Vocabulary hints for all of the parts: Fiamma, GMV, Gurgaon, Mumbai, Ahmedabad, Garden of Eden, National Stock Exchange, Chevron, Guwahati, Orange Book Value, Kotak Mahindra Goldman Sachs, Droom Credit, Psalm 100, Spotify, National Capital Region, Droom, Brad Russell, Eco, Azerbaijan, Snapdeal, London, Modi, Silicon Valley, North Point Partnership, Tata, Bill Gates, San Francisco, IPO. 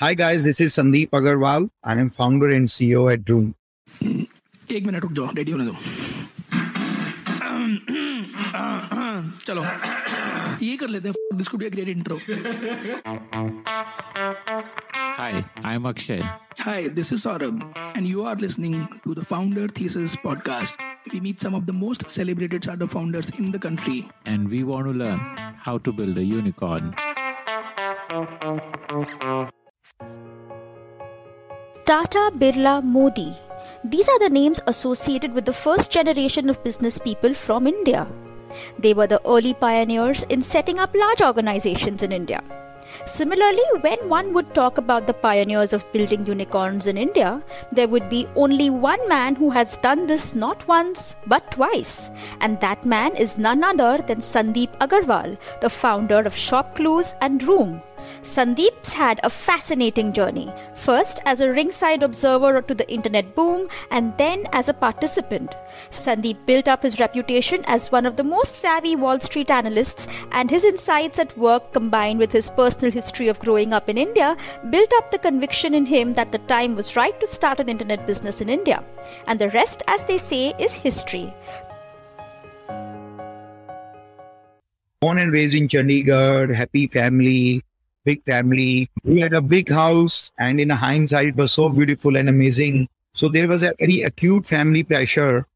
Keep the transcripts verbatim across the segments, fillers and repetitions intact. Hi guys, this is Sandeep Aggarwal. I am founder and C E O at Droom. एक minute रुक जाओ, ready होने दो। चलो, ये कर लेते हैं। This could be a great intro. Hi, I'm Akshay. Hi, this is Saurabh, and you are listening to the Founder Thesis podcast. We meet some of the most celebrated startup founders in the country, and we want to learn how to build a unicorn. Tata, Birla, Modi. These are the names associated with the first generation of business people from India. They were the early pioneers in setting up large organizations in India. Similarly, when one would talk about the pioneers of building unicorns in India, there would be only one man who has done this not once, but twice. And that man is none other than Sandeep Aggarwal, the founder of ShopClues and Droom. Sandeep's had a fascinating journey, first as a ringside observer to the internet boom and then as a participant. Sandeep built up his reputation as one of the most savvy Wall Street analysts, and his insights at work combined with his personal history of growing up in India built up the conviction in him that the time was right to start an internet business in India. And the rest, as they say, is history. Born and raised in Chandigarh, happy family. Big family. We had a big house, and in hindsight, it was so beautiful and amazing. So there was a very acute family pressure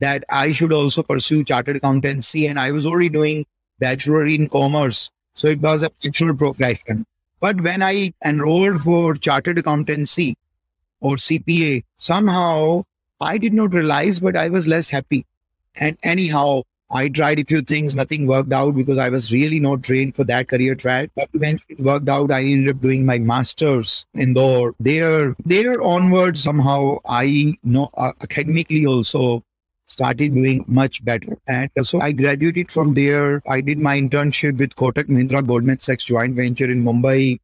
that I should also pursue chartered accountancy, and I was already doing bachelor in commerce. So it was a natural progression. But when I enrolled for chartered accountancy or C P A, somehow I did not realize, but I was less happy. And anyhow, I tried a few things, nothing worked out because I was really not trained for that career track. But when it worked out, I ended up doing my master's in Indore. There, there onwards, somehow I know uh, academically also started doing much better. And so I graduated from there. I did my internship with Kotak Mahindra Goldman Sachs joint venture in Mumbai.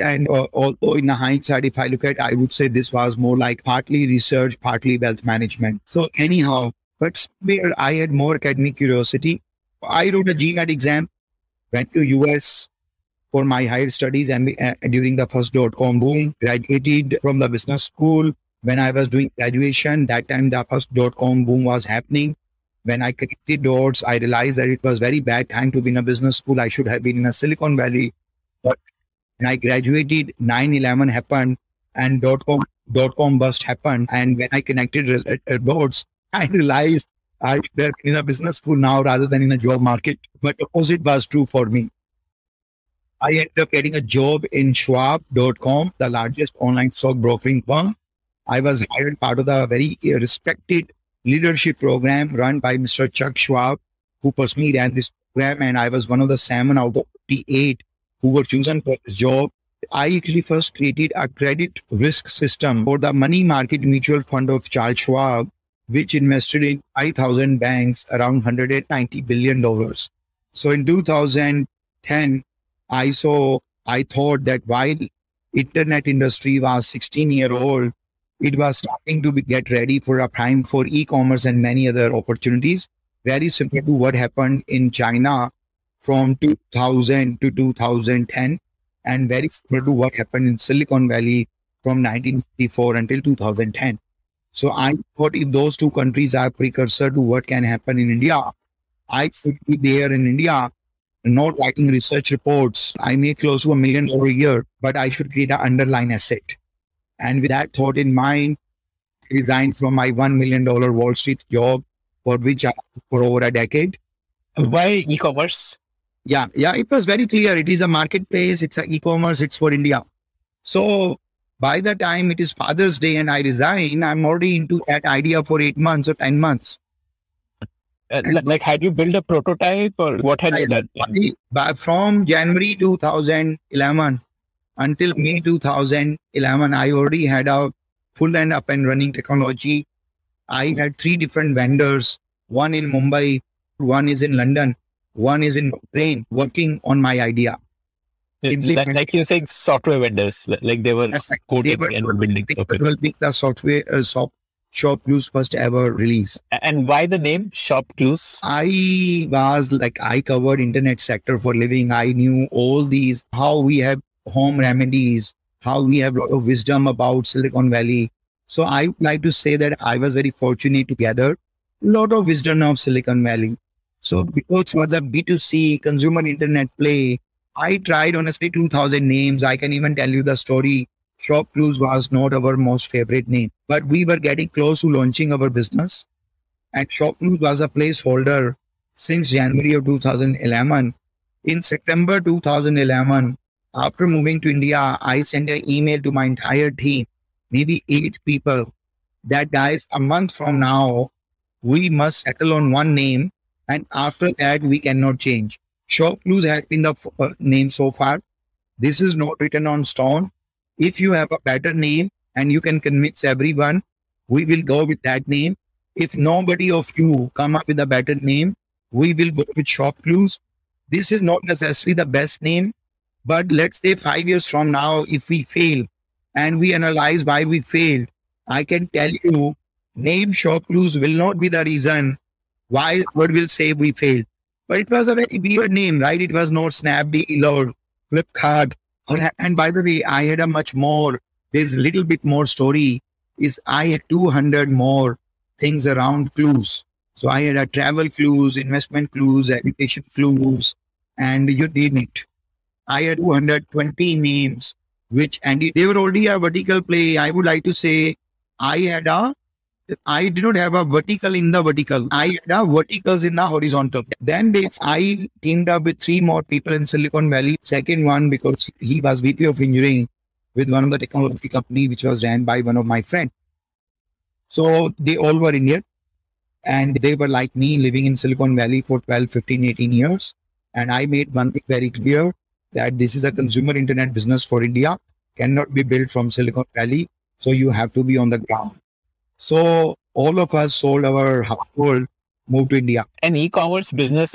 And uh, although in the hindsight, if I look at, I would say this was more like partly research, partly wealth management. So anyhow. But where I had more academic curiosity, I wrote a G M A T exam, went to U S for my higher studies and during the first dot-com boom, graduated from the business school. When I was doing graduation, that time the first dot-com boom was happening. When I connected dots, I realized that it was very bad time to be in a business school. I should have been in a Silicon Valley. But when I graduated, nine eleven happened and dot-com, dot-com bust happened. And when I connected dots, I realized I'm in a business school now rather than in a job market, but the opposite was true for me. I ended up getting a job in Schwab dot com, the largest online stock brokering firm. I was hired part of the very respected leadership program run by Mister Chuck Schwab, who personally ran this program, and I was one of the seven out of forty-eight who were chosen for this job. I actually first created a credit risk system for the money market mutual fund of Charles Schwab, which invested in five thousand banks around one hundred ninety billion dollars. So in two thousand ten, I saw, I thought that while internet industry was sixteen year old, it was starting to be, get ready for a prime for e-commerce and many other opportunities. Very similar to what happened in China from two thousand to two thousand ten, and very similar to what happened in Silicon Valley from nineteen ninety-four until two thousand ten. So I thought if those two countries are precursor to what can happen in India, I should be there in India, not writing research reports. I made close to a million dollars a year, but I should create an underlying asset. And with that thought in mind, I resigned from my one million dollars Wall Street job, for which I worked for over a decade. Why e-commerce? Yeah, yeah, it was very clear. It is a marketplace. It's an e-commerce. It's for India. So by the time it is Father's Day and I resign, I'm already into that idea for eight months or ten months. Uh, like, had you built a prototype or what had I, you done? By, from January two thousand eleven until May two thousand eleven, I already had a full and up and running technology. I had three different vendors, one in Mumbai, one is in London, one is in Spain, working on my idea. Like, like you're saying, software vendors, like they were like coding they were, and were building. They okay. will make the software uh, shop, ShopClues first ever release. And why the name ShopClues? I was like, I covered internet sector for living. I knew all these, how we have home remedies, how we have a lot of wisdom about Silicon Valley. So I would like to say that I was very fortunate to gather a lot of wisdom of Silicon Valley. So because what's a B two C consumer internet play, I tried honestly two thousand names. I can even tell you the story. ShopClues was not our most favorite name, but we were getting close to launching our business. And ShopClues was a placeholder since January of two thousand eleven. In September two thousand eleven, after moving to India, I sent an email to my entire team, maybe eight people, that guys, a month from now, we must settle on one name. And after that, we cannot change. ShopClues has been the f- name so far. This is not written on stone. If you have a better name and you can convince everyone, we will go with that name. If nobody of you come up with a better name, we will go with ShopClues. This is not necessarily the best name, but let's say five years from now, if we fail and we analyze why we failed, I can tell you name ShopClues will not be the reason why God will say we failed. But it was a very weird name, right? It was not Snapdeal or Flipkart. Or, and by the way, I had a much more, there's a little bit more story, is I had two hundred more things around clues. So I had a travel clues, investment clues, education clues, and you name it. I had two hundred twenty names, which, and they were already a vertical play. I would like to say I had a I did not have a vertical in the vertical. I had a verticals in the horizontal. Then I teamed up with three more people in Silicon Valley. Second one, because he was V P of engineering with one of the technology company, which was ran by one of my friends. So they all were Indian and they were like me living in Silicon Valley for twelve, fifteen, eighteen years. And I made one thing very clear that this is a consumer internet business for India, cannot be built from Silicon Valley. So you have to be on the ground. So all of us sold our household, moved to India. An e-commerce business,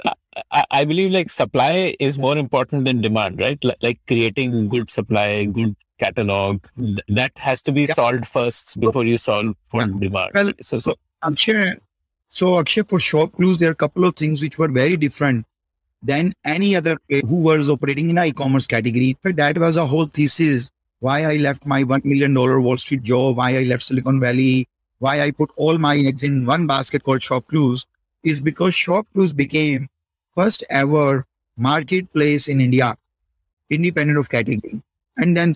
I, I believe like supply is more important than demand, right? Like, like creating good supply, good catalog, that has to be yeah. solved first before you solve for yeah. demand. Well, so, so. Akshay, so Akshay, for ShopClues, there are a couple of things which were very different than any other who was operating in an e-commerce category. But that was a whole thesis, why I left my one million dollars Wall Street job, why I left Silicon Valley, why I put all my eggs in one basket called ShopClues, is because ShopClues became first ever marketplace in India, independent of category. And then,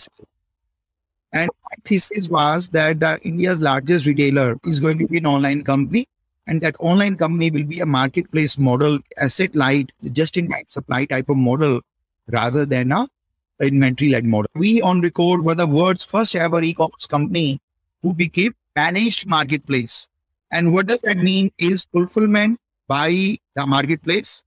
and my thesis was that the India's largest retailer is going to be an online company, and that online company will be a marketplace model, asset light, just in time supply type of model, rather than a inventory led model. We on record were the world's first ever e-commerce company who became managed marketplace. And what does that mean is fulfillment by the marketplace,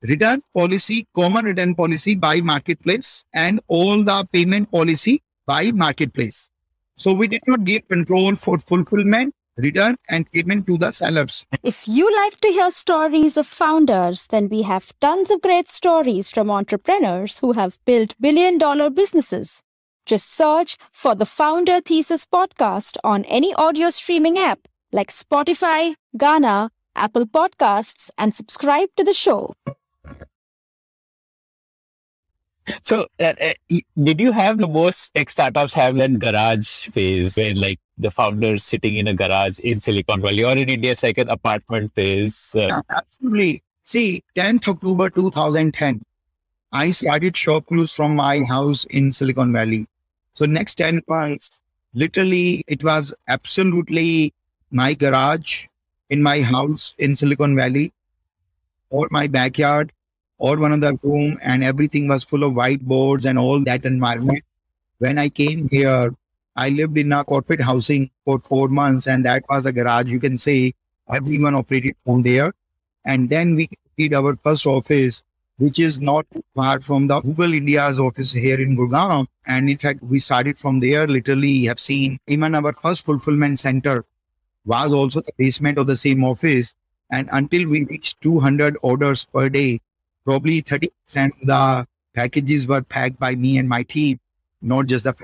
return policy, common return policy by marketplace, and all the payment policy by marketplace. So we did not give control for fulfillment, return, and payment to the sellers. If you like to hear stories of founders, then we have tons of great stories from entrepreneurs who have built billion dollar businesses. Just search for the Founder Thesis podcast on any audio streaming app like Spotify, Gaana, Apple Podcasts, and subscribe to the show. So, uh, uh, did you have the most tech startups have that garage phase where like the founders sitting in a garage in Silicon Valley, or in India, it's like an apartment phase? Uh... Yeah, absolutely. See, tenth October twenty ten, I started ShopClues from my house in Silicon Valley. So next ten months, literally, it was absolutely my garage in my house in Silicon Valley, or my backyard, or one of the room, and everything was full of whiteboards and all that environment. When I came here, I lived in a corporate housing for four months, and that was a garage. You can say everyone operated from there. And then we did our first office, which is not far from the Google India's office here in Gurgaon. And in fact, we started from there, literally have seen even our first fulfillment center was also the basement of the same office. And until we reached two hundred orders per day, probably thirty percent of the packages were packed by me and my team, not just the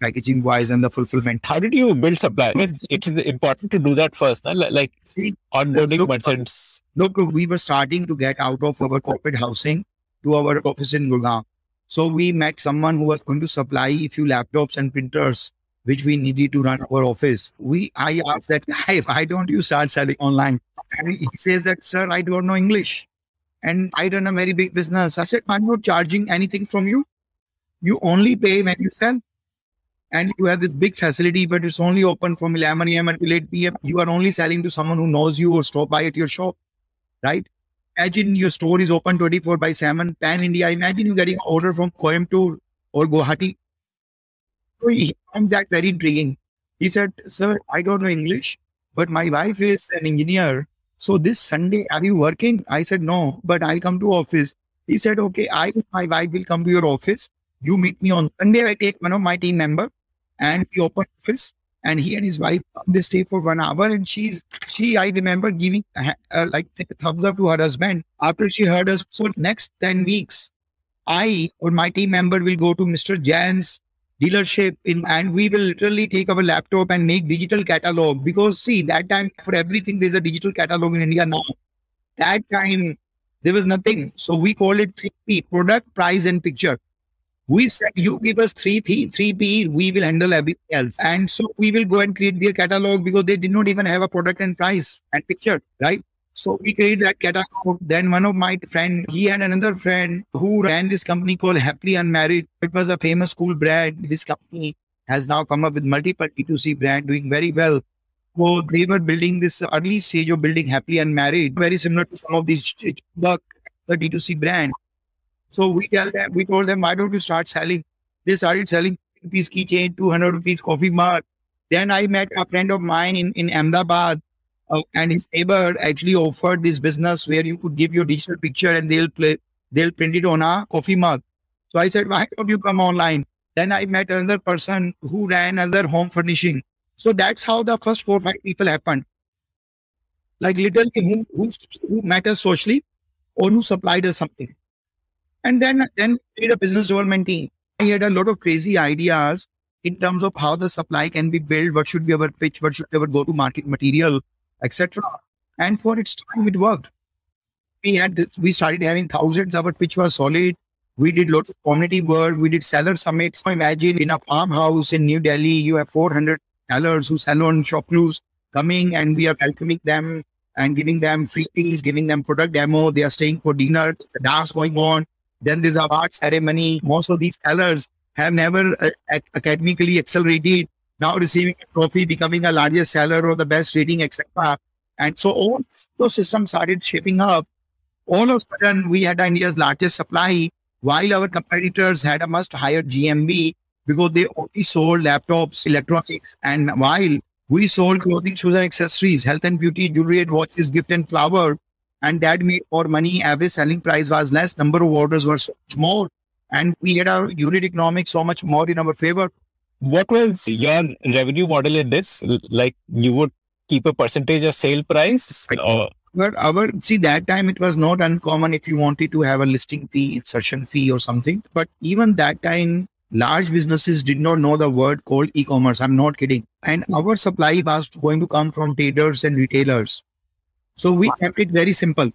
packaging wise and the fulfillment. How did you build supply? It is important to do that first, no? Like See, onboarding look, merchants. Look, we were starting to get out of our corporate housing to our office in Gurgaon. So we met someone who was going to supply a few laptops and printers, which we needed to run our office. We, I asked that guy, why don't you start selling online? And he says that, sir, I don't know English. And I run a very big business. I said, I'm not charging anything from you. You only pay when you sell. And you have this big facility, but it's only open from eleven a.m. until eight p.m. You are only selling to someone who knows you or stop by at your shop, right? Imagine your store is open twenty-four by seven, pan-India. Imagine you getting an order from Coimbatore or Guwahati. So he found that very intriguing. He said, sir, I don't know English, but my wife is an engineer. So this Sunday, are you working? I said, no, but I'll come to office. He said, okay, I my wife will come to your office. You meet me on Sunday. I take one of my team member and we open office. And he and his wife, they stay for one hour. And she's, she, I remember giving a, a, like a thumbs up to her husband after she heard us. So next ten weeks, I or my team member will go to Mister Jan's dealership in, and we will literally take our laptop and make digital catalog. Because see, that time for everything, there's a digital catalog in India now. That time, there was nothing. So we call it three P, product, price and picture. We said, you give us three P, we will handle everything else. And so we will go and create their catalog because they did not even have a product and price and picture, right? So we created that catalog. Then one of my friend, he had another friend who ran this company called Happily Unmarried. It was a famous cool brand. This company has now come up with multiple B two C brand doing very well. So they were building this early stage of building Happily Unmarried, very similar to some of these B two C brand. So we tell them, we told them, why don't you start selling? They started selling rupees keychain, two hundred rupees coffee mug. Then I met a friend of mine in, in Ahmedabad uh, and his neighbor actually offered this business where you could give your digital picture and they'll play, they'll print it on a coffee mug. So I said, why don't you come online? Then I met another person who ran another home furnishing. So that's how the first four or five people happened. Like literally who, who, who met us socially or who supplied us something. And then, then we did a business development team. I had a lot of crazy ideas in terms of how the supply can be built, what should be our pitch, what should be our go-to-market material, et cetera. And for its time, it worked. We had this, we started having thousands. Our pitch was solid. We did lots of community work. We did seller summits. So imagine in a farmhouse in New Delhi, you have four hundred sellers who sell on ShopClues coming, and we are welcoming them and giving them free things, giving them product demo. They are staying for dinner. The dance going on. Then there's a award ceremony. Most of these sellers have never uh, academically accelerated, now receiving a trophy, becoming a largest seller or the best rating, et cetera. And so all those systems started shaping up. All of a sudden, we had India's largest supply, while our competitors had a much higher G M V because they only sold laptops, electronics, and while we sold clothing, shoes and accessories, health and beauty, jewelry and watches, gift and flower. And that made more money. Average selling price was less. Number of orders were so much more. And we had our unit economics so much more in our favor. What was your revenue model in this? Like you would keep a percentage of sale price? Or? But our, see, that time it was not uncommon if you wanted to have a listing fee, insertion fee or something. But even that time, large businesses did not know the word called e-commerce. I'm not kidding. And our supply was going to come from traders and retailers. So we kept it very simple.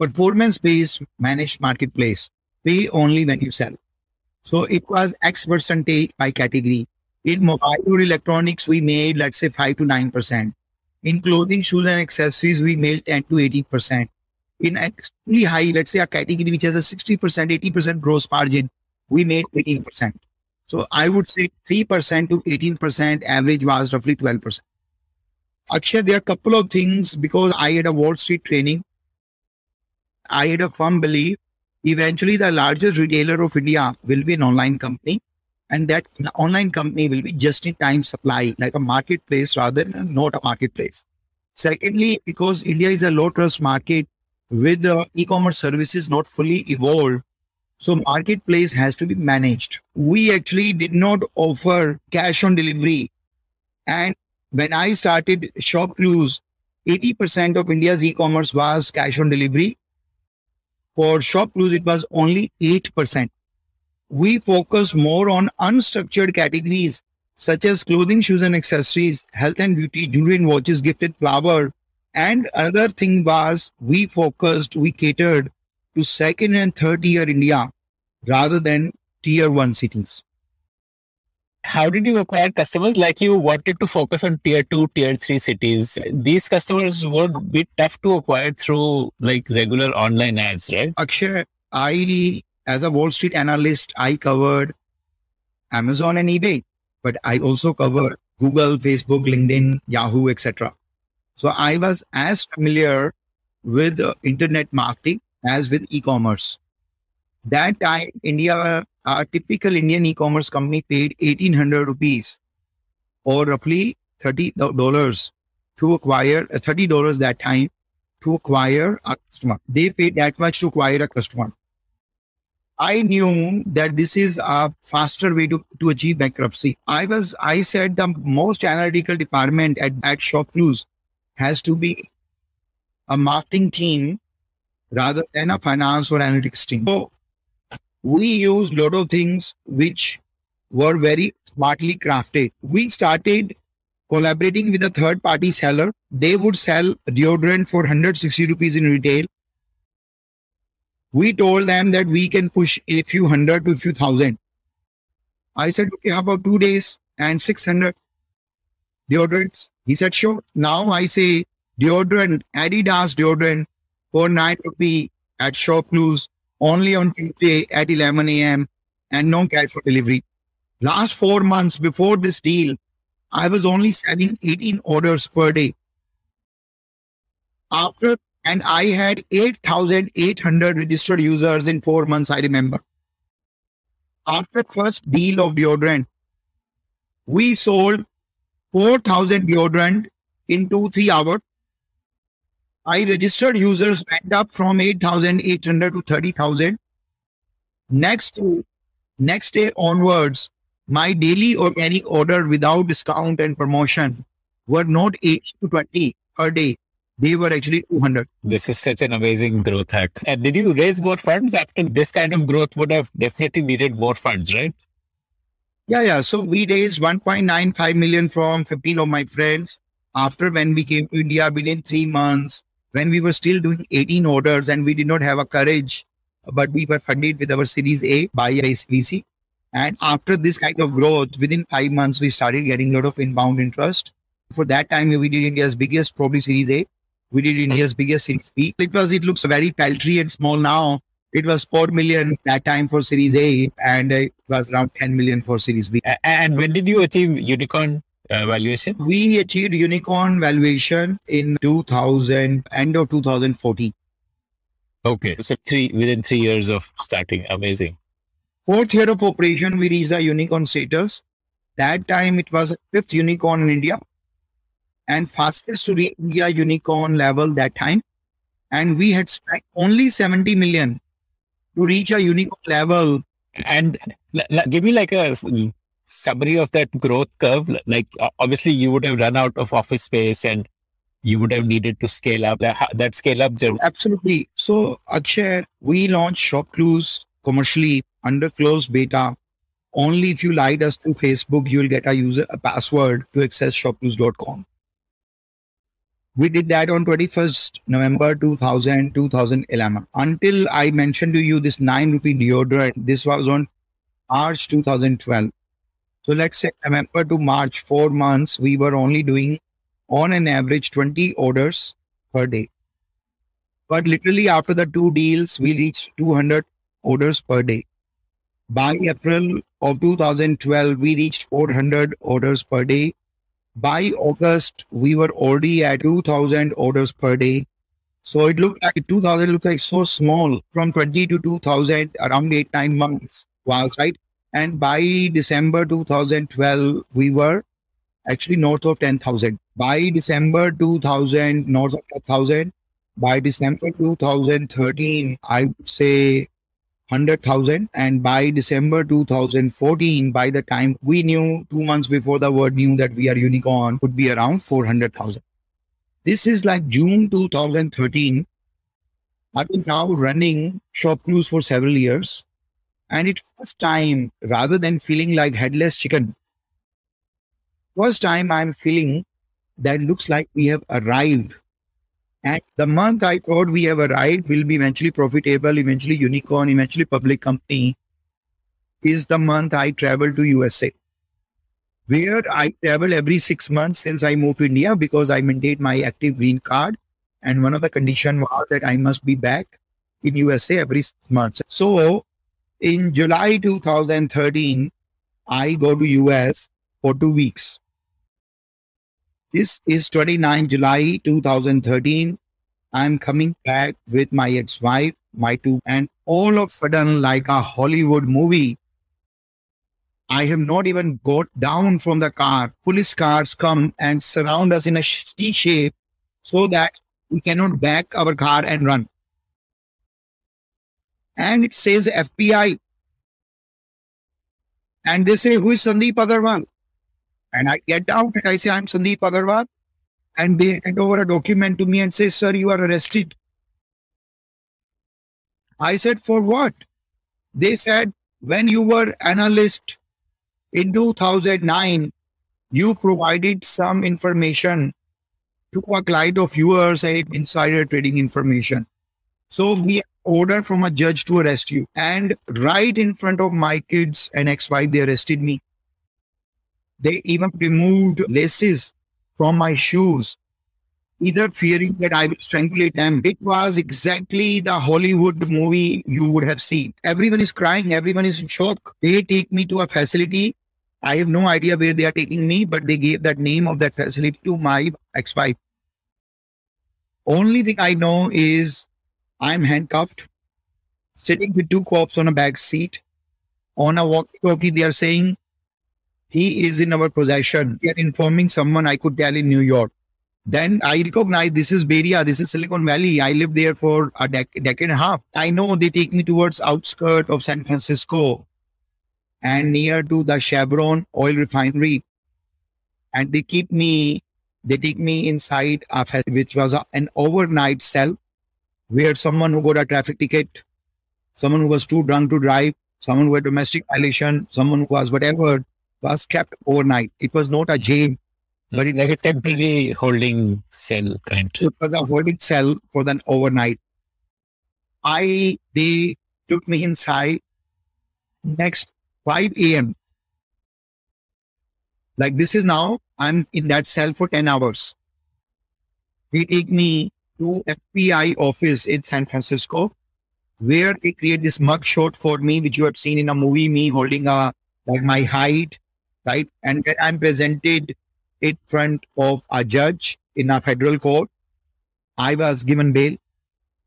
Performance-based managed marketplace. Pay only when you sell. So it was X percentage by category. In mobile or electronics, we made, let's say, five to nine percent. In clothing, shoes and accessories, we made ten to eighteen percent. In extremely high, let's say a category which has a sixty percent, eighty percent gross margin, we made eighteen percent. So I would say three percent to eighteen percent average was roughly twelve percent. Actually, there are a couple of things because I had a Wall Street training. I had a firm belief. Eventually, the largest retailer of India will be an online company. And that online company will be just-in-time supply, like a marketplace rather than not a marketplace. Secondly, because India is a low-trust market with uh, e-commerce services not fully evolved, so marketplace has to be managed. We actually did not offer cash on delivery. And when I started ShopClues, eighty percent of India's e-commerce was cash on delivery. For ShopClues, it was only eight percent. We focus more on unstructured categories such as clothing, shoes and accessories, health and beauty, jewelry and watches, gift and flower. And another thing was we focused, we catered to second and third tier India rather than tier one cities. How did you acquire customers? Like, you wanted to focus on tier two, tier three cities. These customers would be tough to acquire through like regular online ads, right? Akshay, I, as a Wall Street analyst, I covered Amazon and eBay, but I also covered Google, Facebook, LinkedIn, Yahoo, et cetera. So I was as familiar with uh, internet marketing as with e-commerce. That time, India, a typical Indian e-commerce company paid eighteen hundred rupees or roughly thirty dollars to acquire, uh, thirty dollars that time to acquire a customer. They paid that much to acquire a customer. I knew that this is a faster way to, to achieve bankruptcy. I was, I said the most analytical department at, at ShopClues has to be a marketing team rather than a finance or analytics team. So we used a lot of things which were very smartly crafted. We started collaborating with a third party seller. They would sell deodorant for one hundred sixty rupees in retail. We told them that we can push a few hundred to a few thousand. I said, okay, how about two days and six hundred deodorants? He said, sure. Now I say deodorant, Adidas deodorant for nine rupees at ShopClues only on Tuesday at eleven a.m. and no cash for delivery. Last four months before this deal, I was only selling eighteen orders per day. After And I had eight thousand eight hundred registered users in four months, I remember. After first deal of deodorant, we sold four thousand deodorant in two, three hours. I registered users went up from eight thousand eight hundred to thirty thousand. Next, next day onwards, my daily organic order without discount and promotion were not eight to twenty per day. They were actually two hundred. This is such an amazing growth hack. And did you raise more funds? After this kind of growth would have definitely needed more funds, right? Yeah, yeah. So we raised one point nine five million from fifteen of my friends. After when we came to India within three months, when we were still doing eighteen orders and we did not have a courage, but we were funded with our Series A by V C. And after this kind of growth, within five months, we started getting a lot of inbound interest. For that time, we did India's biggest, probably Series A. We did India's biggest Series B. It was, it looks very paltry and small now. It was four million that time for Series A and it was around ten million for Series B. And when did you achieve unicorn uh, valuation? We achieved unicorn valuation in two thousand, end of two thousand fourteen. Okay. So three, within three years of starting. Amazing. Fourth year of operation, we reached a unicorn status. That time it was fifth unicorn in India. And fastest to reach India unicorn level that time. And we had spent only seventy million to reach a unicorn level. And l- l- give me like a summary of that growth curve. Like, obviously you would have run out of office space and you would have needed to scale up that scale up. Journey. Absolutely. So Akshay, we launched ShopClues commercially under closed beta. Only if you light us through Facebook, you'll get a user, a password to access shop clues dot com. We did that on twenty-first November two thousand, twenty eleven. Until I mentioned to you this nine rupee deodorant, this was on March two thousand twelve. So let's say November to March, four months, we were only doing on an average twenty orders per day. But literally after the two deals, we reached two hundred orders per day. By April of two thousand twelve, we reached four hundred orders per day. By August, we were already at two thousand orders per day. So it looked like two thousand looked like so small from twenty to two thousand, around eight, nine months was right. And by December two thousand twelve, we were actually north of ten thousand. By December two thousand, north of ten thousand. By December two thousand thirteen, I would say one hundred thousand. And by December two thousand fourteen, by the time we knew, two months before the word knew that we are unicorn, would be around four hundred thousand. This is like June two thousand thirteen. I've been now running ShopClues for several years. And it first time, rather than feeling like headless chicken, first time I'm feeling that looks like we have arrived. And the month I thought we have arrived will be eventually profitable, eventually unicorn, eventually public company. is the month I traveled to U S A, where I travel every six months since I moved to India, because I maintained my active green card. And one of the conditions was that I must be back in U S A every six months. So in July two thousand thirteen, I go to U S for two weeks. This is twenty-ninth of July, twenty thirteen. I'm coming back with my ex-wife, my two, and all of a sudden, like a Hollywood movie, I have not even got down from the car. Police cars come and surround us in a C-shape so that we cannot back our car and run. And it says F B I. And they say, who is Sandeep Aggarwal? And I get out and I say, I'm Sandeep Aggarwal. And they hand over a document to me and say, sir, you are arrested. I said, for what? They said, when you were analyst in two thousand nine, you provided some information to a client of yours and insider trading information. So we order from a judge to arrest you. And right in front of my kids and ex-wife, they arrested me. They even removed laces from my shoes, either fearing that I would strangulate them. It was exactly the Hollywood movie you would have seen. Everyone is crying. Everyone is in shock. They take me to a facility. I have no idea where they are taking me, but they gave that name of that facility to my ex-wife. Only thing I know is I'm handcuffed, sitting with two cops on a back seat. On a walkie-talkie, they are saying, he is in our possession. They are informing someone, I could tell, in New York. Then I recognize this is Birla, this is Silicon Valley. I lived there for a dec- decade and a half. I know they take me towards outskirts of San Francisco and near to the Chevron oil refinery. And they keep me, they take me inside, a which was a, an overnight cell where someone who got a traffic ticket, someone who was too drunk to drive, someone who had domestic violation, someone who was whatever, was kept overnight. It was not a jail, but it like a temporary holding cell kind. It was a holding cell for an overnight. I they took me inside next five a.m. Like this is now I'm in that cell for ten hours. They take me to F B I office in San Francisco, where they create this mug shot for me, which you have seen in a movie, me holding a like my height. Right. And then I'm presented in front of a judge in a federal court. I was given bail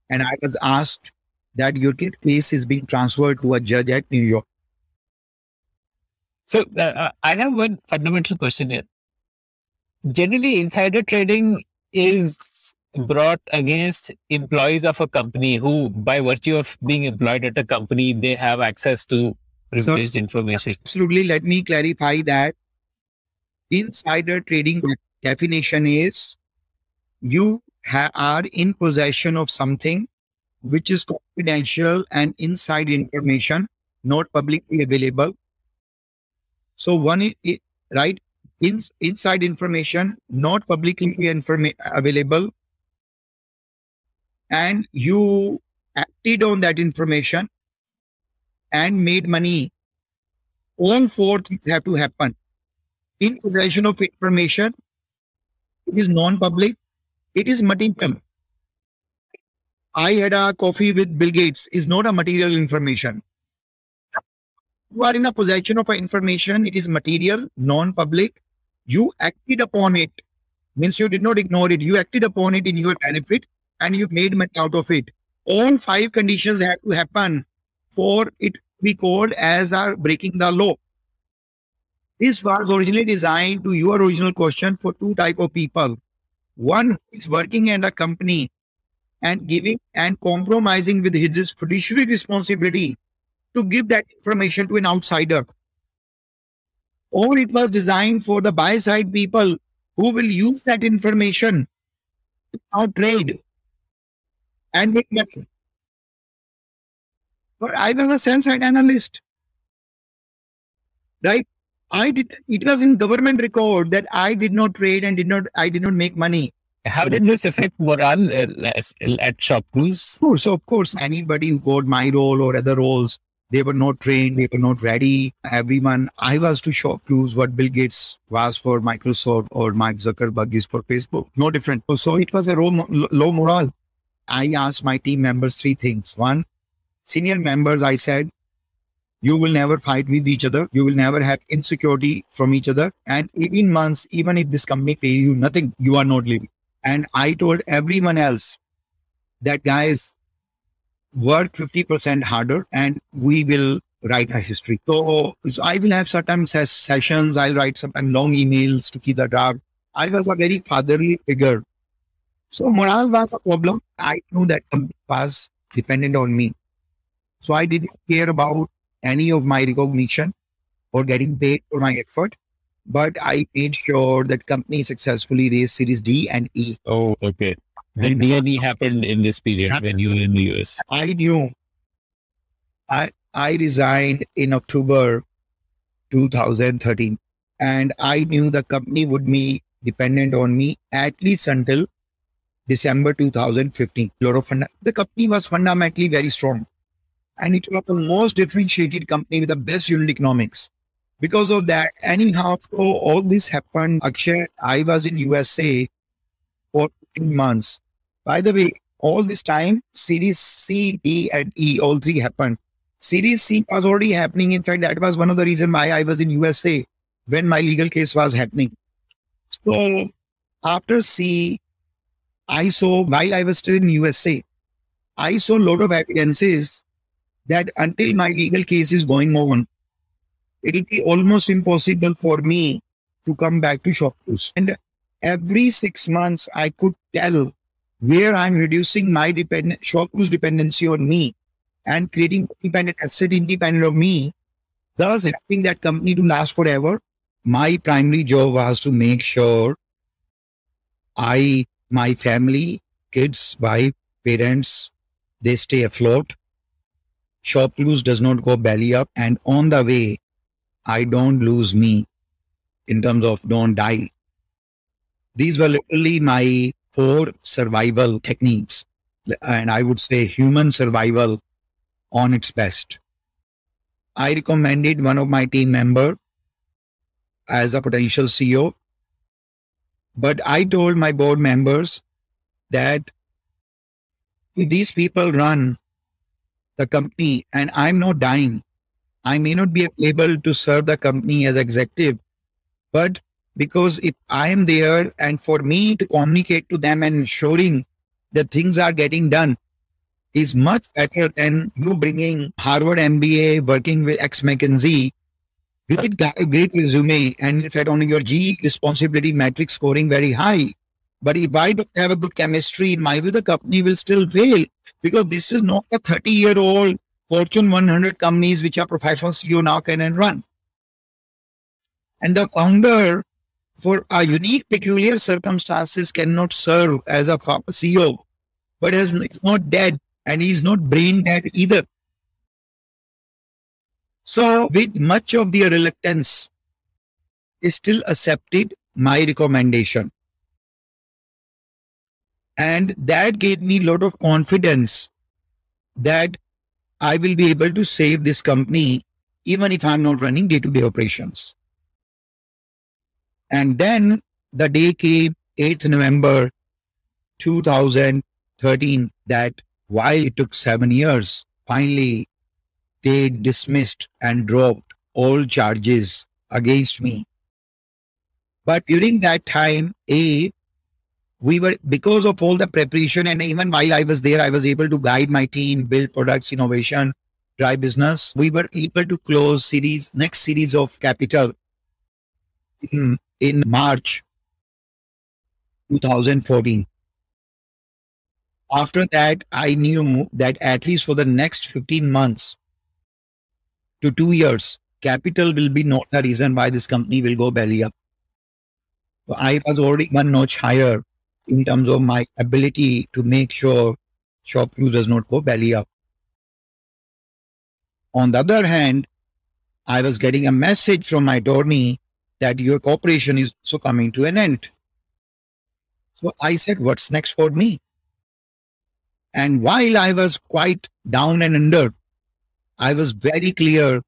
and I was asked that your case is being transferred to a judge at New York. So uh, I have one fundamental question here. Generally, insider trading is brought against employees of a company who, by virtue of being employed at a company, they have access to privileged so, information. Absolutely. Let me clarify that insider trading definition is you ha- are in possession of something which is confidential and inside information, not publicly available. So one is, is right in, inside information, not publicly informa- available. And you acted on that information and made money. All four things have to happen. In possession of information, it is non-public, it is material. I had a coffee with Bill Gates is not a material information. You are in a possession of information, it is material, non-public. You acted upon it, means you did not ignore it. You acted upon it in your benefit and you made money out of it. All five conditions have to happen for it to be called as are breaking the law. This was originally designed to your original question for two type of people. One who is working at a company and giving and compromising with his fiduciary responsibility to give that information to an outsider. Or it was designed for the buy side people who will use that information to now trade and make money. But I was a sell-side analyst, right? I did. It was in government record that I did not trade and did not. I did not make money. How did this affect morale at ShopClues? Of course, of course. Anybody who got my role or other roles They were not trained. They were not ready. Everyone, I was to ShopClues what Bill Gates was for Microsoft or Mark Zuckerberg is for Facebook. No different. So it was a low morale. I asked my team members three things. One, senior members, I said, you will never fight with each other. You will never have insecurity from each other. And eighteen months, even if this company pays you nothing, you are not leaving. And I told everyone else that, guys, work fifty percent harder and we will write a history. So, so I will have certain ses- sessions. I'll write sometimes long emails to keep the draft. I was a very fatherly figure. So morale was a problem. I knew that company was dependent on me. So I didn't care about any of my recognition or getting paid for my effort. But I made sure that company successfully raised Series D and E. Oh, okay. The D and E happened in this period happened. When you were in the U S. I knew. I I resigned in October twenty thirteen. And I knew the company would be dependent on me at least until December two thousand fifteen. The company was fundamentally very strong. And it was the most differentiated company with the best unit economics. Because of that, anyhow, so all this happened. Akshay, I was in U S A for eighteen months. By the way, all this time, Series C, D, and E, all three happened. Series C was already happening. In fact, that was one of the reasons why I was in U S A when my legal case was happening. So after C, I saw, while I was still in U S A, I saw a lot of evidences that until my legal case is going on, it'll be almost impossible for me to come back to ShopClues. And every six months, I could tell where I'm reducing my depend- ShopClues dependency on me and creating independent asset independent of me, thus helping that company to last forever. My primary job was to make sure I, my family, kids, wife, parents, they stay afloat. ShopClues does not go belly up, and on the way, I don't lose me in terms of don't die. These were literally my four survival techniques, and I would say human survival on its best. I recommended one of my team member as a potential C E O, but I told my board members that if these people run the company and I'm not dying, I may not be able to serve the company as executive, but because if I am there and for me to communicate to them and ensuring that things are getting done is much better than you bringing Harvard M B A, working with ex-McKinsey, great, great resume, and in fact on your G E responsibility matrix scoring very high. But if I don't have a good chemistry, in my view, the company will still fail because this is not a thirty-year-old Fortune one hundred companies which are professional C E O now can and run. And the founder, for a unique, peculiar circumstances, cannot serve as a C E O, but as it's not dead and he's not brain dead either. So, with much of their reluctance, they still accepted my recommendation. And that gave me a lot of confidence that I will be able to save this company, even if I'm not running day-to-day operations. And then the day came, eighth of November, two thousand thirteen, that while it took seven years, finally they dismissed and dropped all charges against me. But during that time, A, we were, because of all the preparation, and even while I was there, I was able to guide my team, build products, innovation, drive business. We were able to close series, next series of capital in, in March twenty fourteen. After that, I knew that at least for the next fifteen months to two years, capital will be not the reason why this company will go belly up. So I was already one notch higher in terms of my ability to make sure ShopClues does not go belly up. On the other hand, I was getting a message from my attorney that your corporation is also coming to an end. So I said, what's next for me? And while I was quite down and under, I was very clear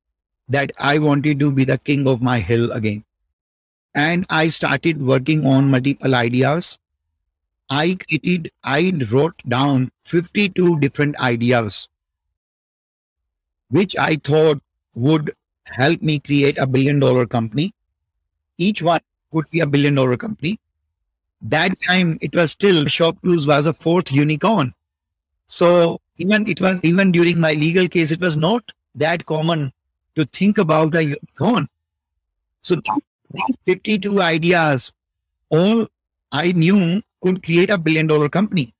that I wanted to be the king of my hill again. And I started working on multiple ideas. I created, I wrote down fifty-two different ideas, which I thought would help me create a billion dollar company. Each one could be a billion dollar company. That time it was still ShopClues was a fourth unicorn. So even it was, even during my legal case, it was not that common to think about a unicorn. So these fifty-two ideas, all I knew could create a billion dollar company,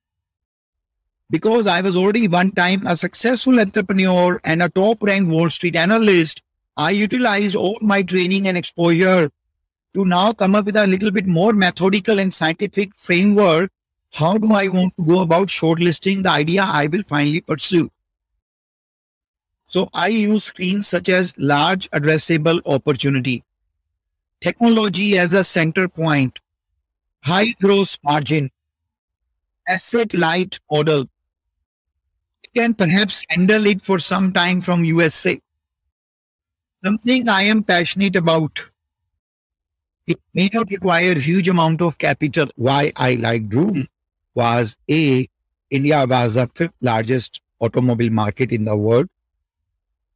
because I was already one time a successful entrepreneur and a top ranked Wall Street analyst. I utilized all my training and exposure to now come up with a little bit more methodical and scientific framework. How do I want to go about shortlisting the idea I will finally pursue? So I use screens such as large addressable opportunity, technology as a center point, high gross margin, asset light model. You can perhaps handle it for some time from U S A. Something I am passionate about. It may not require huge amount of capital. Why I like Droom was A, India was the fifth largest automobile market in the world.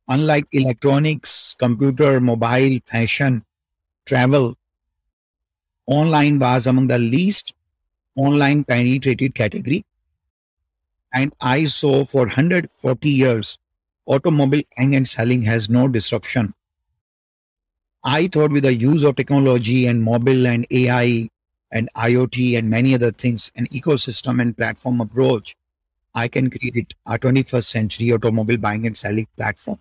Unlike electronics, computer, mobile, fashion, travel, online was among the least online penetrated category. And I saw for one hundred forty years, automobile buying and selling has no disruption. I thought with the use of technology and mobile and A I and IoT and many other things, an ecosystem and platform approach, I can create a twenty-first century automobile buying and selling platform.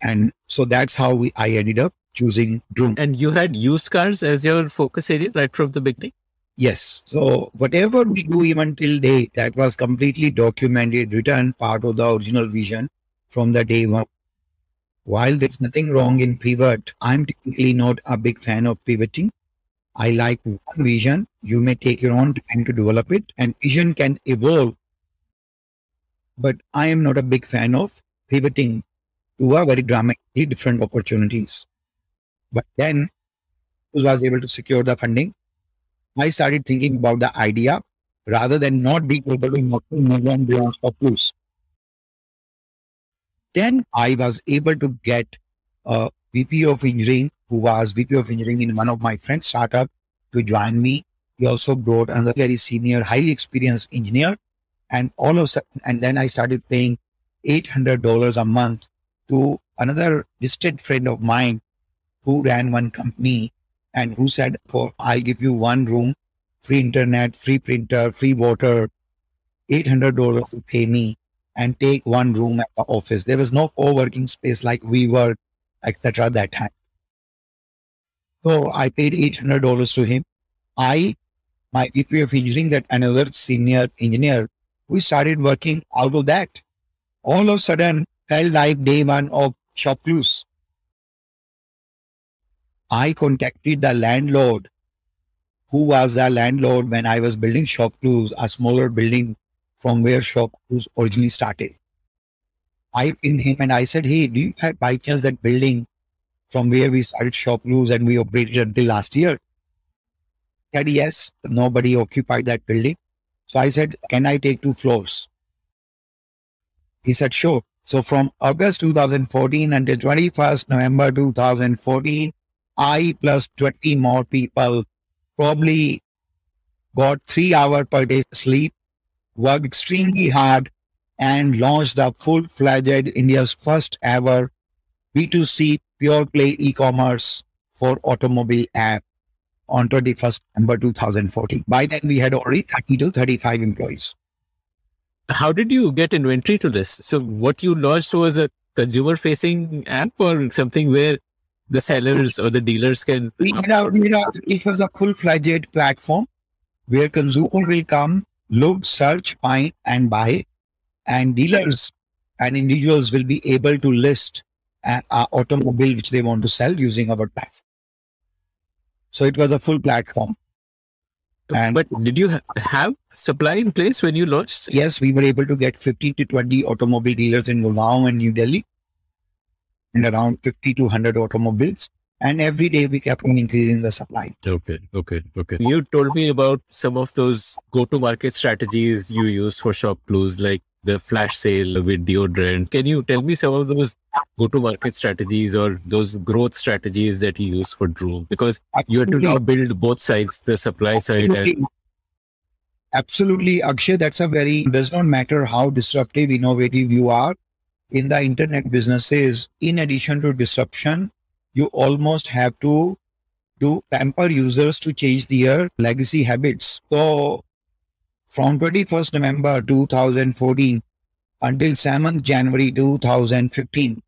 And so that's how we, I ended up choosing Droom. And you had used cars as your focus area right from the beginning? Yes. So whatever we do even till date, that was completely documented, written, part of the original vision from the day one. While there's nothing wrong in pivot, I'm typically not a big fan of pivoting. I like one vision. You may take your own time to develop it, and vision can evolve. But I am not a big fan of pivoting to a very dramatically different opportunities. But then I was able to secure the funding. I started thinking about the idea rather than not being able to make million beyond ShopClues. Then I was able to get a V P of engineering who was V P of engineering in one of my friend's startup to join me. He also brought another very senior, highly experienced engineer. And all of a sudden, and then I started paying eight hundred dollars a month to another distant friend of mine who ran one company and who said, "For I'll give you one room, free internet, free printer, free water, eight hundred dollars to pay me, and take one room at the office." There was no co-working space like WeWork, et cetera that time. So I paid eight hundred dollars to him. I, my V P of engineering, that another senior engineer, we started working out of that. All of a sudden felt like day one of ShopClues. I contacted the landlord, who was the landlord when I was building ShopClues, a smaller building from where ShopClues originally started. I pinged him and I said, "Hey, do you have by chance that building from where we started ShopClues and we operated until last year?" He said, "Yes, nobody occupied that building." So I said, "Can I take two floors?" He said, "Sure." So from August two thousand fourteen until twenty-first November two thousand fourteen, I plus twenty more people probably got three hours per day sleep, worked extremely hard, and launched the full-fledged India's first ever B two C pure play e-commerce for automobile app on twenty-first November twenty fourteen. By then we had already thirty to thirty-five employees. How did you get inventory to this? So what you launched was a consumer-facing app or something where the sellers or the dealers can... We had a, we had a, it was a full-fledged platform where consumer will come, look, search, find, and buy, and dealers and individuals will be able to list an automobile which they want to sell using our platform. So it was a full platform. And but did you ha- have supply in place when you launched? Yes, we were able to get fifteen to twenty automobile dealers in Gurgaon and New Delhi, and around fifty to one hundred automobiles. And every day we kept on increasing the supply. Okay, okay, okay. You told me about some of those go-to-market strategies you used for ShopClues, like the flash sale with deodorant. Can you tell me some of those go-to-market strategies or those growth strategies that you use for Droom? Because Absolutely. you had to now build both sides, the supply Absolutely. side. And... Absolutely, Akshay, that's a very, does not matter how disruptive, innovative you are in the internet businesses, in addition to disruption, you almost have to do temper users to change their legacy habits. So from twenty-first November twenty fourteen until seventh January twenty fifteen,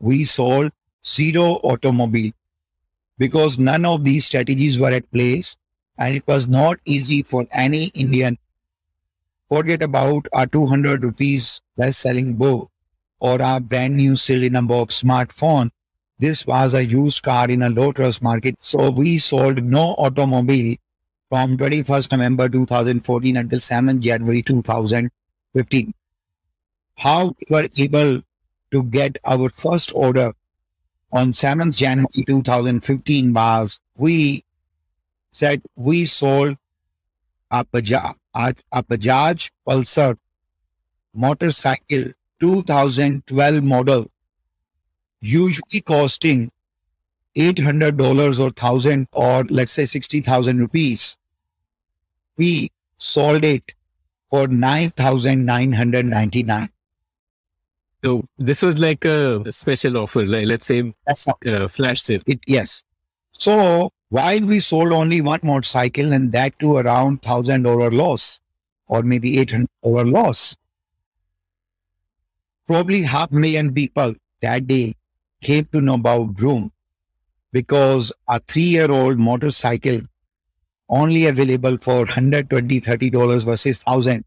we sold zero automobile because none of these strategies were at place, and it was not easy for any Indian. Forget about our two hundred rupees best-selling book or our brand new seal-in-a-box smartphone. This was a used car in a low-trust market. So we sold no automobile from twenty-first November twenty fourteen until seventh January twenty fifteen. How we were able to get our first order on seventh January twenty fifteen was, we said we sold a Bajaj, a, a Bajaj Pulsar motorcycle two thousand twelve model, usually costing eight hundred dollars or thousand or let's say sixty thousand rupees. We sold it for nine thousand nine hundred ninety-nine. So this was like a special offer, like let's say uh, flash sale. It, yes. So while we sold only one motorcycle, and that to around one thousand dollars loss or maybe eight hundred dollars loss, probably half million people that day came to know about Droom, because a three-year-old motorcycle only available for one hundred twenty dollars, thirty dollars versus one thousand dollars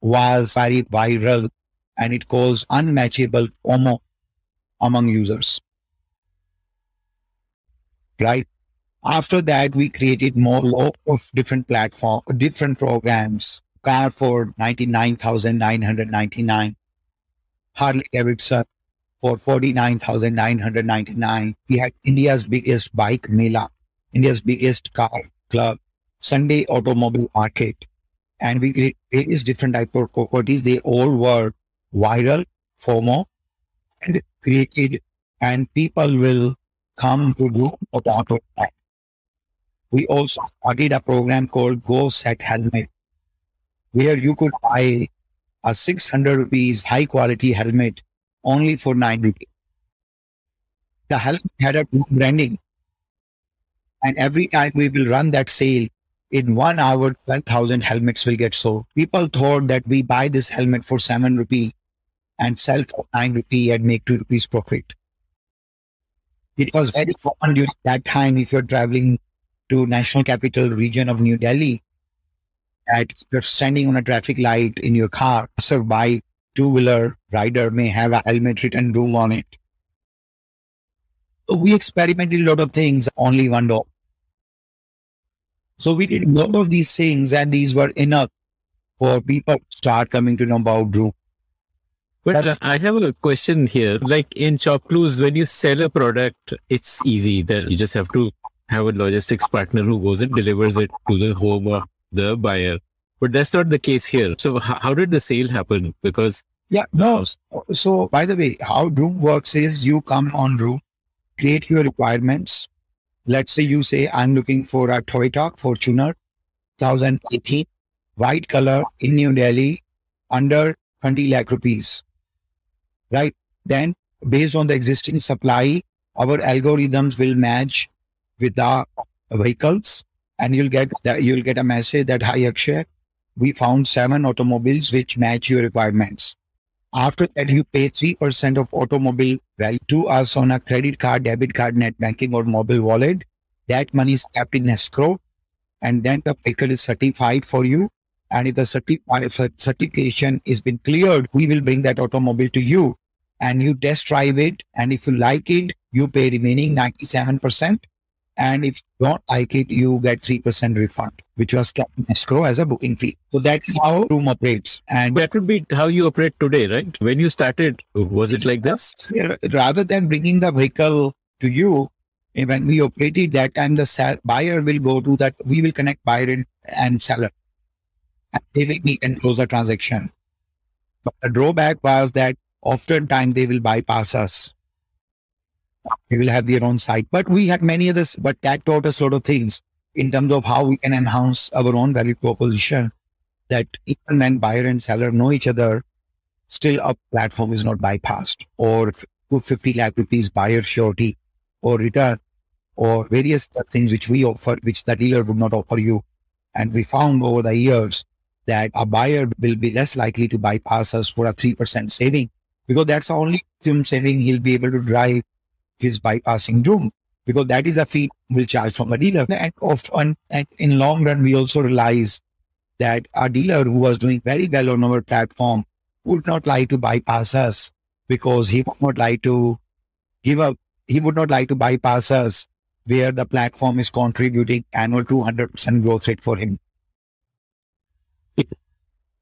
was very viral, and it caused unmatchable FOMO among users. Right? After that, we created more lots of different platform, different programs. Car for ninety-nine thousand nine hundred ninety-nine, Harley Davidson for forty-nine thousand nine hundred ninety-nine. We had India's biggest bike mela, India's biggest car club, Sunday automobile market. And we created various different type of properties. They all were viral, FOMO, and created, and people will come to do about that. We also started a program called Go Set Helmet, where you could buy a six hundred rupees high quality helmet only for nine rupees. The helmet had a Droom branding. And every time we will run that sale, in one hour, twelve thousand helmets will get sold. People thought that we buy this helmet for seven rupees and sell for nine rupees and make two rupees profit. It was very common during that time, if you're traveling to National Capital Region of New Delhi, that you're standing on a traffic light in your car, sir, by two-wheeler rider may have a helmet written Droom on it. We experimented a lot of things, only one dog. So we did a lot of these things, and these were enough for people to start coming to know about Droom. But uh, I have a question here. Like in ShopClues, when you sell a product, it's easy. That you just have to have a logistics partner who goes and delivers it to the home of the buyer. But that's not the case here. So h- how did the sale happen? Because yeah, no. So, so by the way, how Droom works is you come on Droom, create your requirements. Let's say you say, I'm looking for a Toyota Fortuner twenty eighteen, white color in New Delhi, under twenty lakh rupees. Right? Then based on the existing supply, our algorithms will match with the vehicles, and you'll get that, you'll get a message that, hi Akshay, we found seven automobiles which match your requirements. After that, you pay three percent of automobile value to us on a credit card, debit card, net banking, or mobile wallet. That money is kept in escrow, and then the vehicle is certified for you. And if the certi- if certification has been cleared, we will bring that automobile to you, and you test drive it. And if you like it, you pay remaining ninety-seven percent. And if you don't like it, you get three percent refund, which was kept in escrow as a booking fee. So that's how Droom operates. And that would be how you operate today, right? When you started, was it like this? Yeah, rather than bringing the vehicle to you, when we operated that time, the sell- buyer will go to that. We will connect buyer and, and seller. And they will meet and close the transaction. But the drawback was that oftentimes they will bypass us. They will have their own site, but we had many others, but that taught us a lot of things in terms of how we can enhance our own value proposition, that even when buyer and seller know each other, still our platform is not bypassed, or two hundred fifty lakh rupees buyer surety or return or various things which we offer, which the dealer would not offer you. And we found over the years that a buyer will be less likely to bypass us for a three percent saving, because that's the only saving he'll be able to drive is bypassing Droom, because that is a fee we'll charge from a dealer. And often, and in long run, we also realize that our dealer who was doing very well on our platform would not like to bypass us, because he would not like to give up. He would not like to bypass us where the platform is contributing annual two hundred percent growth rate for him.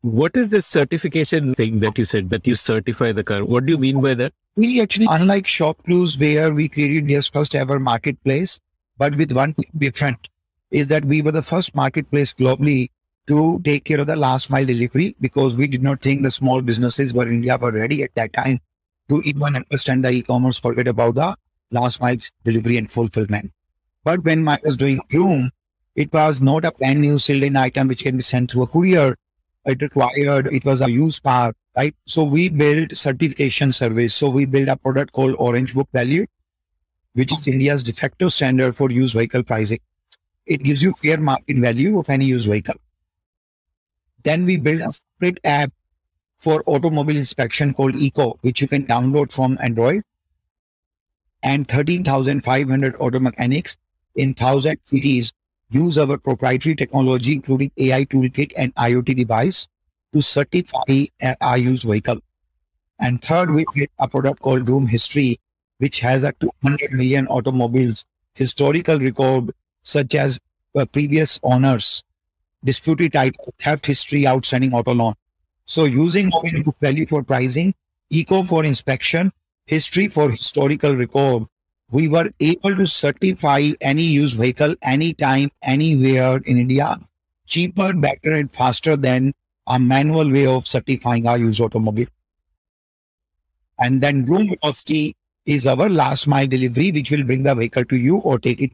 What is this certification thing that you said, that you certify the car? What do you mean by that? We actually, unlike ShopClues, where we created India's first ever marketplace, but with one thing different, is that we were the first marketplace globally to take care of the last mile delivery, because we did not think the small businesses were in India were ready at that time to even understand the e-commerce, forget about the last mile delivery and fulfillment. But when I was doing Droom, it was not a brand new sealed-in item which can be sent through a courier. It required, it was a used power, right? So we built certification service. So we built a product called Orange Book Value, which is India's de facto standard for used vehicle pricing. It gives you fair market value of any used vehicle. Then we built a separate app for automobile inspection called Eco, which you can download from Android. And thirteen thousand five hundred auto mechanics in one thousand cities use our proprietary technology, including A I toolkit and IoT device, to certify our used vehicle. And third, we create a product called Droom History, which has a two hundred million automobiles historical record, such as uh, previous owners, disputed title, theft history, outstanding auto loan. So using book value for pricing, Eco for inspection, History for historical record, we were able to certify any used vehicle, anytime, anywhere in India, cheaper, better, and faster than a manual way of certifying our used automobile. And then Droom Velocity is our last mile delivery, which will bring the vehicle to you or take it.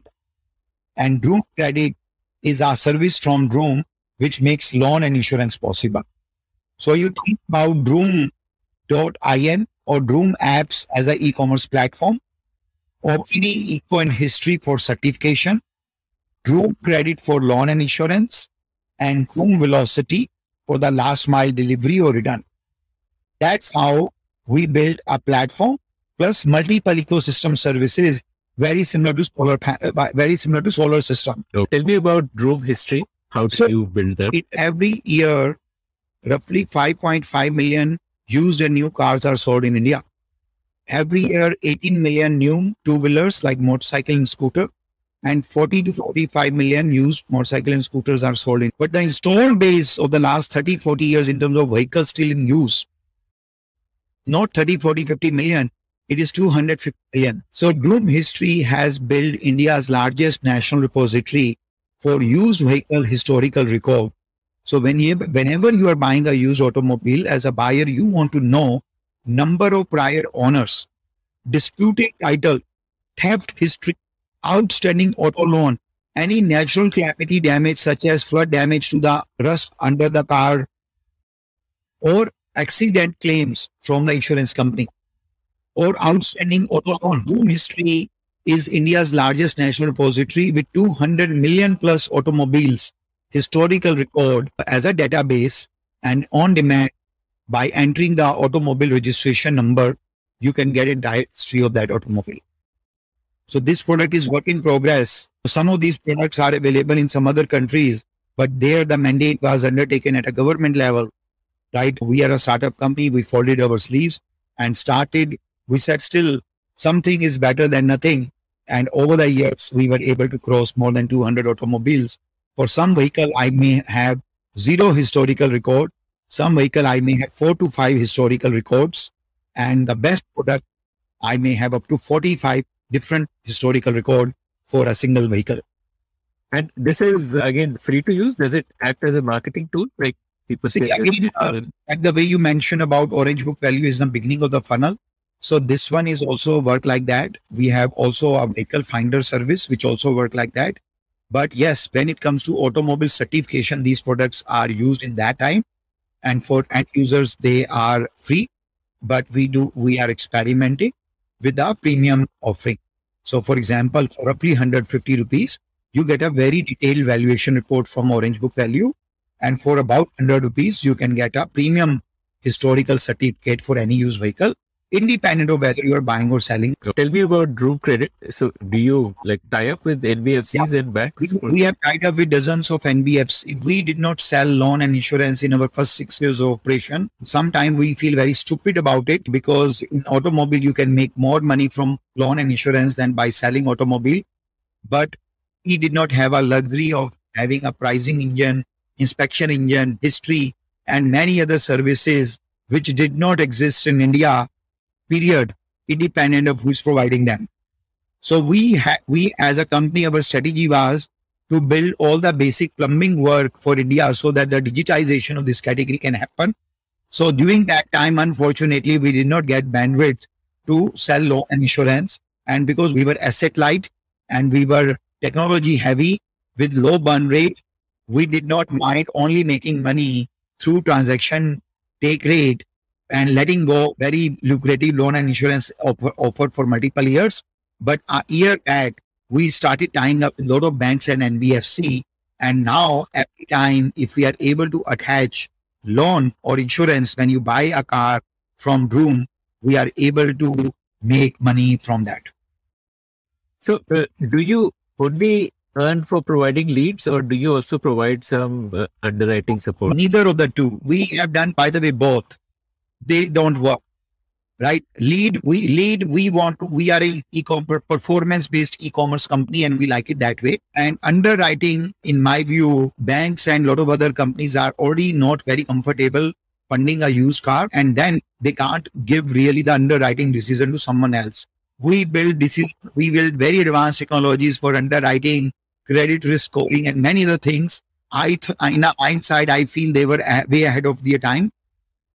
And Droom Credit is our service from Droom, which makes loan and insurance possible. So you think about Droom dot I N or Droom apps as an e-commerce platform. Opini, Eco, and History for certification, Droom Credit for loan and insurance, and Droom Velocity for the last mile delivery or return. That's how we built a platform, plus multiple ecosystem services, very similar to solar, very similar to solar system. So tell me about Droom History. How did so you build that? It, every year, roughly five point five million used and new cars are sold in India. Every year, eighteen million new two-wheelers like motorcycle and scooter, and forty to forty-five million used motorcycle and scooters are sold in. But the installed base of the last thirty, forty years in terms of vehicles still in use, not thirty, forty, fifty million, it is two hundred fifty million. So Droom History has built India's largest national repository for used vehicle historical record. So when you, whenever you are buying a used automobile, as a buyer, you want to know number of prior owners, disputed title, theft history, outstanding auto loan, any natural calamity damage such as flood damage to the rust under the car, or accident claims from the insurance company, or outstanding auto loan. Droom History is India's largest national repository with two hundred million plus automobiles, historical record as a database, and on demand. By entering the automobile registration number, you can get a history of that automobile. So this product is work in progress. Some of these products are available in some other countries, but there the mandate was undertaken at a government level, right? We are a startup company. We folded our sleeves and started. We said still something is better than nothing. And over the years, we were able to cross more than two hundred automobiles. For some vehicle, I may have zero historical record. Some vehicle, I may have four to five historical records. And the best product, I may have up to forty-five different historical record for a single vehicle. And this is, again, free to use. Does it act as a marketing tool? Like people say, yeah, again, uh, like the way you mentioned about Orange Book Value is the beginning of the funnel. So this one is also work like that. We have also a vehicle finder service, which also work like that. But yes, when it comes to automobile certification, these products are used in that time. And for end users, they are free. But we do, we are experimenting with our premium offering. So for example, for a three hundred fifty rupees, you get a very detailed valuation report from Orange Book Value. And for about one hundred rupees, you can get a premium historical certificate for any used vehicle, independent of whether you are buying or selling. Tell me about Droom Credit. So do you like tie up with N B F Cs yeah. and banks? We, we have tied up with dozens of N B F Cs. We did not sell loan and insurance in our first six years of operation. Sometimes we feel very stupid about it because in automobile, you can make more money from loan and insurance than by selling automobile. But we did not have a luxury of having a pricing engine, inspection engine, history, and many other services which did not exist in India. Period, independent of who's providing them. So we, ha- we as a company, our strategy was to build all the basic plumbing work for India so that the digitization of this category can happen. So during that time, unfortunately, we did not get bandwidth to sell loan and insurance. And because we were asset light and we were technology heavy with low burn rate, we did not mind only making money through transaction take rate and letting go very lucrative loan and insurance offer, offered for multiple years. But a year back, we started tying up a lot of banks and N B F C. And now every time, if we are able to attach loan or insurance, when you buy a car from Droom, we are able to make money from that. So uh, do you only earn for providing leads or do you also provide some uh, underwriting support? Neither of the two. We have done, by the way, both. They don't work, right? Lead, we lead, we want to, we are a e-commerce performance-based e-commerce company and we like it that way. And underwriting, in my view, banks and a lot of other companies are already not very comfortable funding a used car. And then they can't give really the underwriting decision to someone else. We build decision, we build very advanced technologies for underwriting, credit risk scoring, and many other things. I, th- in hindsight, I feel they were a- way ahead of their time.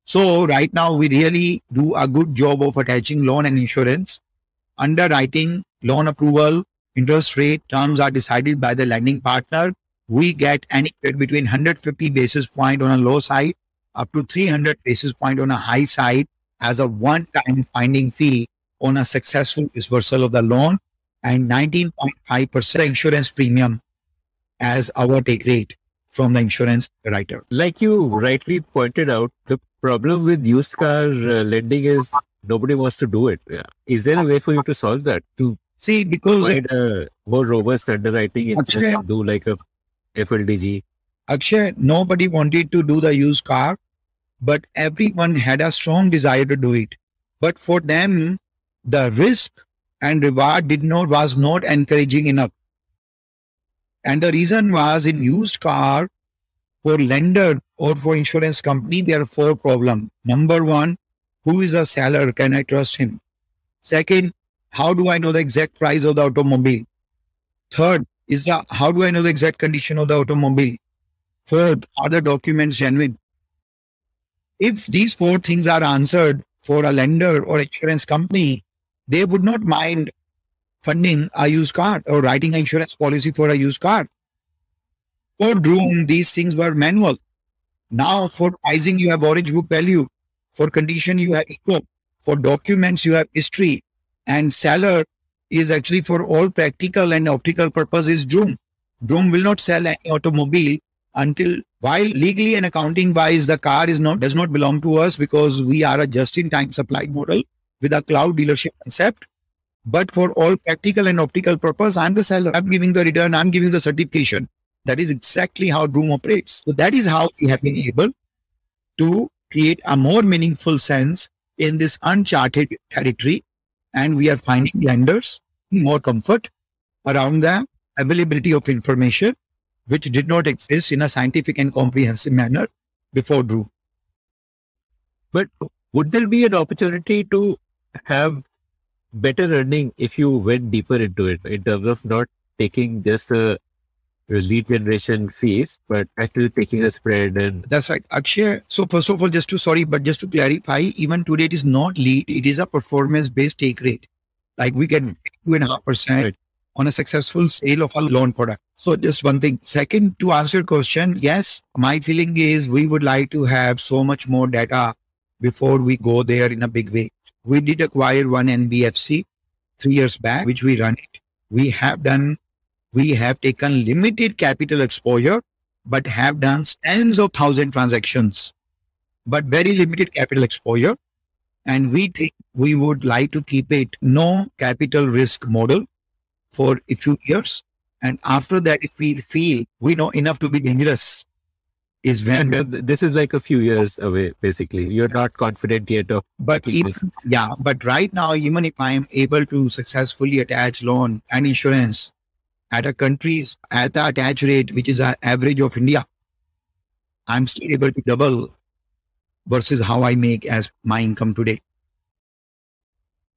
So right now we really do a good job of attaching loan and insurance, underwriting, loan approval, interest rate terms are decided by the lending partner. We get anywhere between one hundred fifty basis point on a low side up to three hundred basis point on a high side as a one-time finding fee on a successful dispersal of the loan and nineteen point five percent insurance premium as our take rate from the insurance writer. Like you rightly pointed out, the problem with used car uh, lending is nobody wants to do it. Yeah. Is there a way for you to solve that? To see, because provide a more robust underwriting and Akshay, do like a F L D G. Akshay, nobody wanted to do the used car, but everyone had a strong desire to do it. But for them, the risk and reward did not was not encouraging enough. And the reason was in used car for lender or for insurance company, there are four problems. Number one, who is a seller? Can I trust him? Second, how do I know the exact price of the automobile? Third is the, how do I know the exact condition of the automobile? Fourth, are the documents genuine? If these four things are answered for a lender or insurance company, they would not mind funding a used car or writing an insurance policy for a used car. For Droom, these things were manual. Now for pricing, you have Orange Book Value. For condition, you have Eco. For documents, you have history. And seller is actually for all practical and optical purposes Droom. Droom will not sell any automobile until while legally and accounting wise, the car is not does not belong to us because we are a just-in-time supply model with a cloud dealership concept. But for all practical and optical purpose, I'm the seller. I'm giving the return. I'm giving the certification. That is exactly how Droom operates. So that is how we have been able to create a more meaningful sense in this uncharted territory. And we are finding lenders, more comfort around the availability of information, which did not exist in a scientific and comprehensive manner before Droom. But would there be an opportunity to have better earning if you went deeper into it, in terms of not taking just a lead generation fees, but actually taking a spread? And that's right, Akshay. So first of all, just to sorry, but just to clarify, even today it is not lead; it is a performance-based take rate. Like we can two and a half percent on a successful sale of a loan product. So just one thing. Second, to answer your question, yes, my feeling is we would like to have so much more data before we go there in a big way. We did acquire one N B F C three years back, which we run it. We have done. We have taken limited capital exposure, but have done tens of thousand transactions, but very limited capital exposure. And we think we would like to keep it no capital risk model for a few years. And after that, if we feel we know enough to be dangerous, is when this is like a few years away, basically. You're not confident yet of but even, yeah, but right now, even if I'm able to successfully attach loan and insurance at a country's at the attach rate, which is an average of India, I'm still able to double versus how I make as my income today.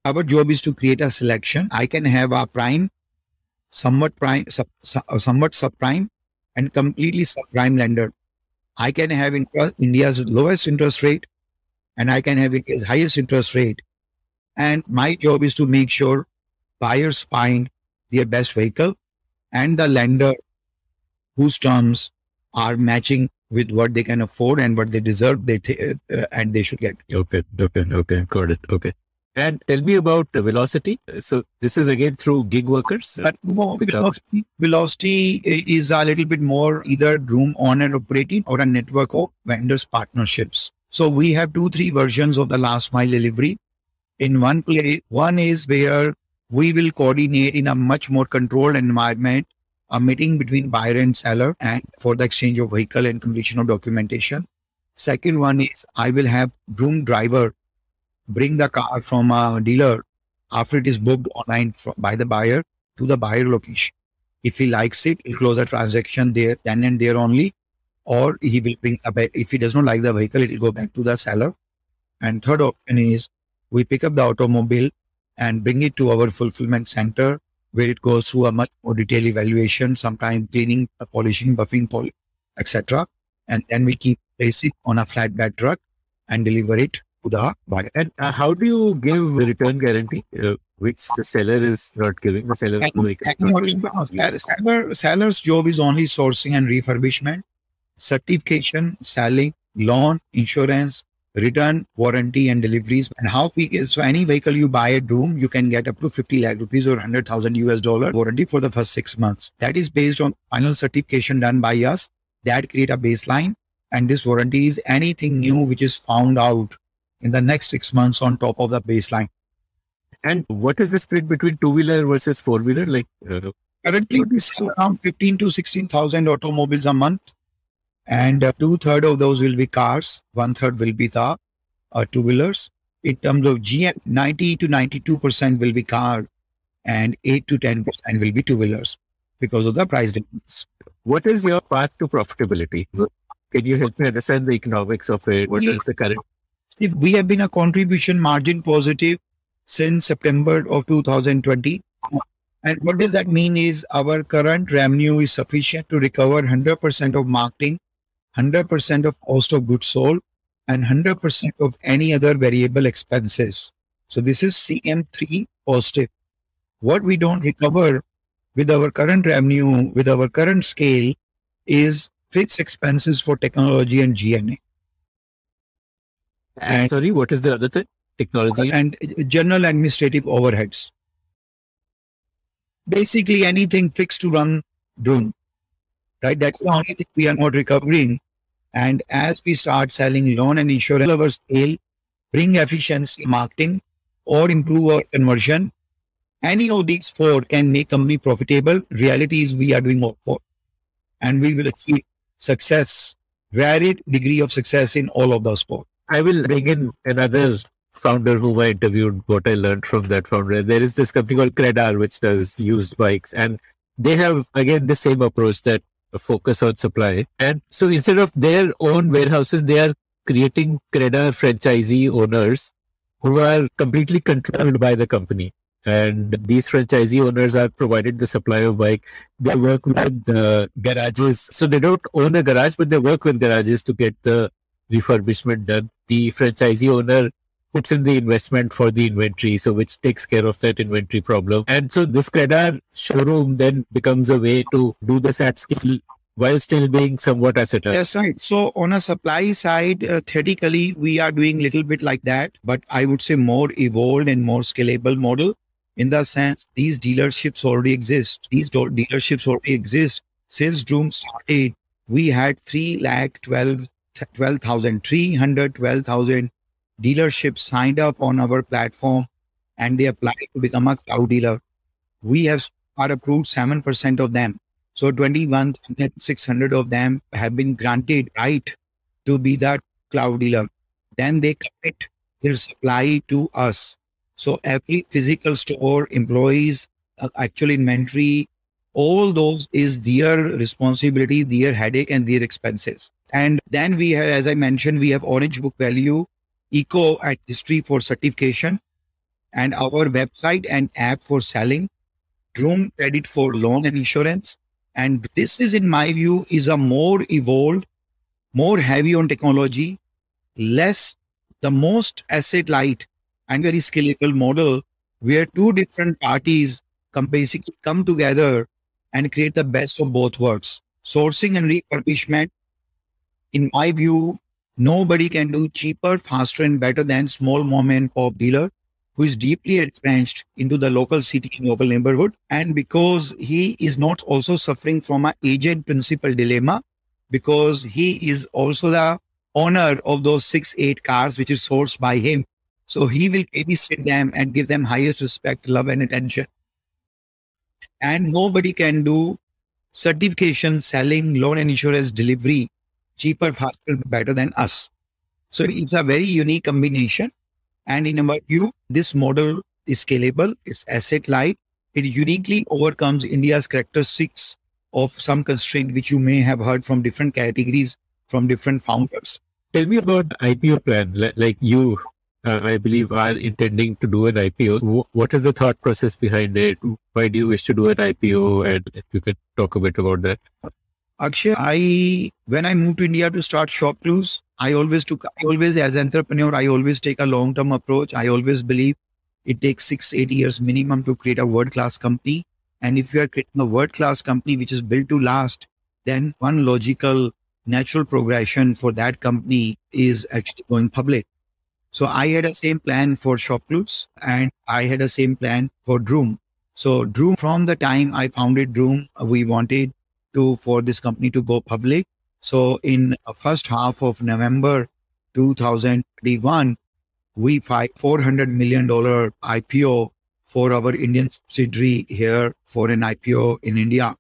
Our job is to create a selection. I can have a prime, somewhat prime, sub, sub, somewhat subprime, and completely subprime lender. I can have interest, India's lowest interest rate, and I can have India's highest interest rate. And my job is to make sure buyers find their best vehicle, and the lender whose terms are matching with what they can afford and what they deserve they th- uh, and they should get. Okay, okay, okay, got it, okay. And tell me about uh, Velocity. So this is again through gig workers? But no, Velocity, Velocity is a little bit more either Droom on and operating or a network of vendors partnerships. So we have two, three versions of the last mile delivery. In one place, one is where we will coordinate in a much more controlled environment, a meeting between buyer and seller and for the exchange of vehicle and completion of documentation. Second one is I will have Droom driver bring the car from a dealer after it is booked online from, by the buyer to the buyer location. If he likes it, he'll close the transaction there, then and there only, or he will bring a bed. If he does not like the vehicle, it will go back to the seller. And third option is we pick up the automobile and bring it to our fulfillment center where it goes through a much more detailed evaluation, sometimes cleaning, polishing, buffing, pol- et cetera. And then we keep place it on a flatbed truck and deliver it to the buyer. And uh, how do you give return guarantee, uh, which the seller is not giving? The seller and, make and not not seller, seller's job is only sourcing and refurbishment, certification, selling, loan, insurance, return, warranty, and deliveries. And how we get, so any vehicle you buy at Droom, you can get up to fifty lakh rupees or one hundred thousand US dollar warranty for the first six months. That is based on final certification done by us that create a baseline. And this warranty is anything new which is found out in the next six months on top of the baseline. And what is the split between two-wheeler versus four-wheeler? Like uh, currently, we sell around fifteen to sixteen thousand automobiles a month. And uh, two-thirds of those will be cars, one-third will be the uh, two-wheelers. In terms of G M, ninety to ninety-two percent will be car and eight to ten percent will be two-wheelers because of the price difference. What is your path to profitability? Can you help me understand the economics of it? What yeah. is the current? If we have been a contribution margin positive since September of two thousand twenty. And what does that mean is our current revenue is sufficient to recover one hundred percent of marketing, one hundred percent of cost of goods sold, and one hundred percent of any other variable expenses. So this is C M three positive. What we don't recover with our current revenue, with our current scale, is fixed expenses for technology and G N A. And, and sorry, what is the other thing? Technology? And general administrative overheads. Basically anything fixed to run Droom, right? That's the only thing we are not recovering. And as we start selling loan and insurance, our scale, bring efficiency marketing or improve our conversion, any of these four can make company profitable. Reality is we are doing all four and we will achieve success, varied degree of success in all of those four. I will bring in another founder whom I interviewed, what I learned from that founder. There is this company called Credar, which does used bikes. And they have, again, the same approach, that focus on supply. And so instead of their own warehouses, they are creating Credar franchisee owners who are completely controlled by the company. And these franchisee owners are provided the supply of bike. They work with the garages. So they don't own a garage, but they work with garages to get the refurbishment done. The franchisee owner puts in the investment for the inventory, so which takes care of that inventory problem. And so this Credar showroom then becomes a way to do this at scale while still being somewhat asset. That's right. So on a supply side, uh, theoretically, we are doing a little bit like that, but I would say more evolved and more scalable model, in the sense these dealerships already exist. These do- dealerships already exist. Since Droom started, we had three hundred twelve thousand dealerships signed up on our platform, and they applied to become a cloud dealer. We have are approved seven percent of them. So twenty-one thousand six hundred of them have been granted right to be that cloud dealer. Then they commit their supply to us. So every physical store, employees, uh, actual inventory, all those is their responsibility, their headache, and their expenses. And then we have, as I mentioned, we have Orange Book Value, Eco at History for certification, and our website and app for selling, Droom Credit for loan and insurance. And this is, in my view, is a more evolved, more heavy on technology, less, the most asset light and very scalable model, where two different parties come basically come together and create the best of both worlds. Sourcing and refurbishment, in my view, nobody can do cheaper, faster, and better than small mom and pop dealer who is deeply entrenched into the local city and local neighborhood. And because he is not also suffering from an agent principal dilemma, because he is also the owner of those six, eight cars, which is sourced by him. So he will babysit them and give them highest respect, love, and attention. And nobody can do certification, selling, loan, and insurance delivery cheaper, faster, better than us. So it's a very unique combination. And in our view, this model is scalable. It's asset light. It uniquely overcomes India's characteristics of some constraint, which you may have heard from different categories, from different founders. Tell me about I P O plan. Like you, uh, I believe, are intending to do an I P O. What is the thought process behind it? Why do you wish to do an I P O? And if you could talk a bit about that. Akshay, I, when I moved to India to start ShopClues, I always took, I always as an entrepreneur, I always take a long-term approach. I always believe it takes six, eight years minimum to create a world-class company. And if you are creating a world-class company, which is built to last, then one logical, natural progression for that company is actually going public. So I had a same plan for ShopClues, and I had a same plan for Droom. So Droom, from the time I founded Droom, we wanted to, for this company to go public. So in the first half of November two thousand twenty-one, we filed four hundred million dollars I P O for our Indian subsidiary here, for an I P O in India,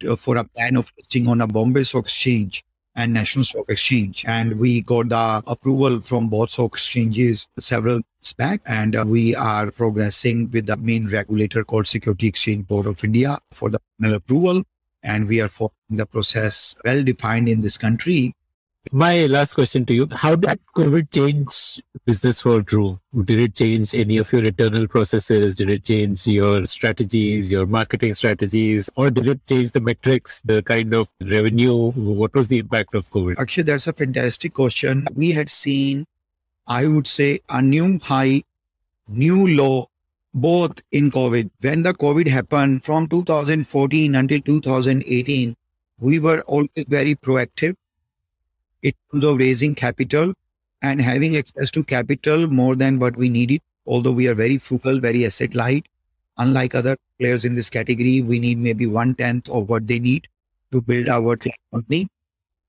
to, for a plan of listing on a Bombay Stock Exchange and National Stock Exchange. And we got the approval from both stock exchanges several months back. And uh, we are progressing with the main regulator called Security Exchange Board of India for the final approval. And we are following the process well-defined in this country. My last question to you, how did COVID change business for Droom? Did it change any of your internal processes? Did it change your strategies, your marketing strategies? Or did it change the metrics, the kind of revenue? What was the impact of COVID? Actually, that's a fantastic question. We had seen, I would say, a new high, new low, both in COVID. When the COVID happened from two thousand fourteen until two thousand eighteen, we were always very proactive in terms of raising capital and having access to capital more than what we needed. Although we are very frugal, very asset light, unlike other players in this category, we need maybe one tenth of what they need to build our company.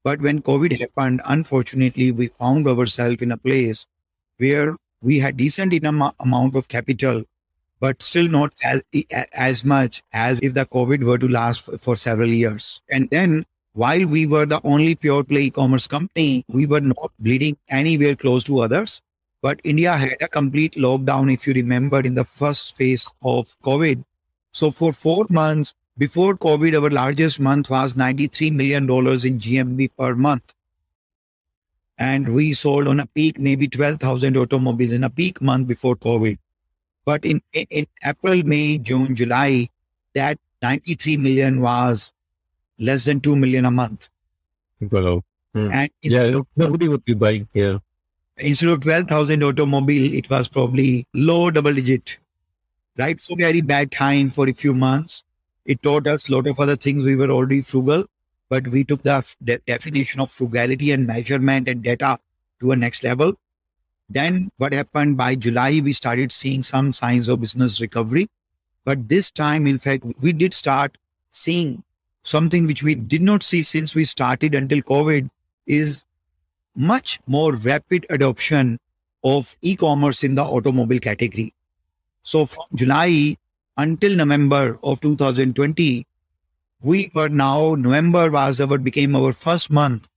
But when COVID happened, unfortunately, we found ourselves in a place where we had decent enough amount of capital, but still not as as much as if the COVID were to last for, for several years. And then while we were the only pure play e-commerce company, we were not bleeding anywhere close to others. But India had a complete lockdown, if you remember, in the first phase of COVID. So for four months before COVID, our largest month was ninety-three million dollars in G M V per month. And we sold on a peak, maybe twelve thousand automobiles in a peak month before COVID. But in, in April, May, June, July, that ninety-three million was less than two million a month. Wow. Hmm. And yeah, of, nobody would be buying here. Instead of twelve thousand automobile, it was probably low double digit, right? So very bad time for a few months. It taught us a lot of other things. We were already frugal, but we took the de- definition of frugality and measurement and data to a next level. Then what happened by July, we started seeing some signs of business recovery. But this time, in fact, we did start seeing something which we did not see since we started until COVID, is much more rapid adoption of e-commerce in the automobile category. So from July until November of two thousand twenty, we were now, November was our, became our first month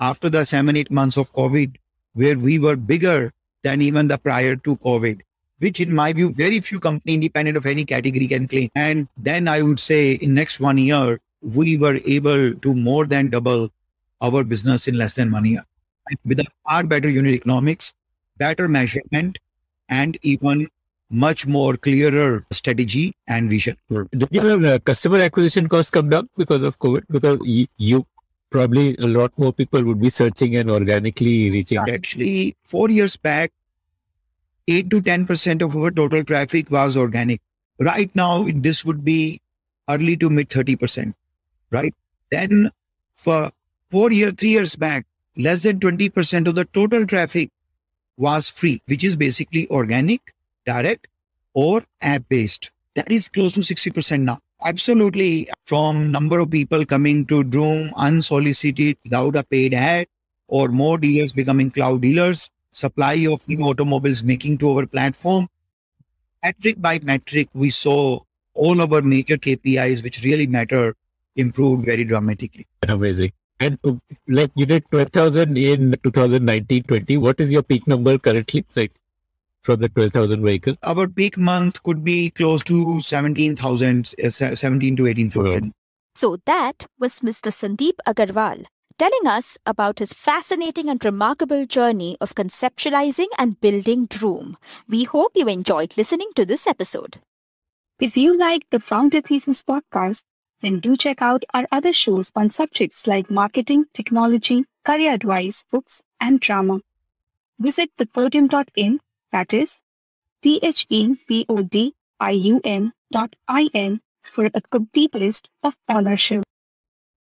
after the seven, eight months of COVID, where we were bigger than even the prior to COVID, which in my view, very few companies independent of any category can claim. And then I would say in next one year, we were able to more than double our business in less than one year with a far better unit economics, better measurement, and even much more clearer strategy and vision. Did your customer acquisition costs come down because of COVID? Because you probably a lot more people would be searching and organically reaching out. Actually, four years back, eight to ten percent of our total traffic was organic. Right now, this would be early to mid thirty percent, right? Then for four years, three years back, less than twenty percent of the total traffic was free, which is basically organic, direct, or app-based. That is close to sixty percent now. Absolutely, from number of people coming to Droom unsolicited without a paid ad, or more dealers becoming cloud dealers, supply of new automobiles making to our platform. Metric by metric, we saw all our major K P Is, which really matter, improved very dramatically. Amazing. And like you did twelve thousand in two thousand nineteen twenty, what is your peak number currently, like from the twelve thousand vehicles? Our peak month could be close to seventeen thousand, seventeen to eighteen thousand. Wow. So that was Mister Sandeep Aggarwal telling us about his fascinating and remarkable journey of conceptualizing and building Droom. We hope you enjoyed listening to this episode. If you like the Founder Thesis podcast, then do check out our other shows on subjects like marketing, technology, career advice, books, and drama. Visit the podium dot in, that is T H E P O D I U M dot I N, for a complete list of all our shows.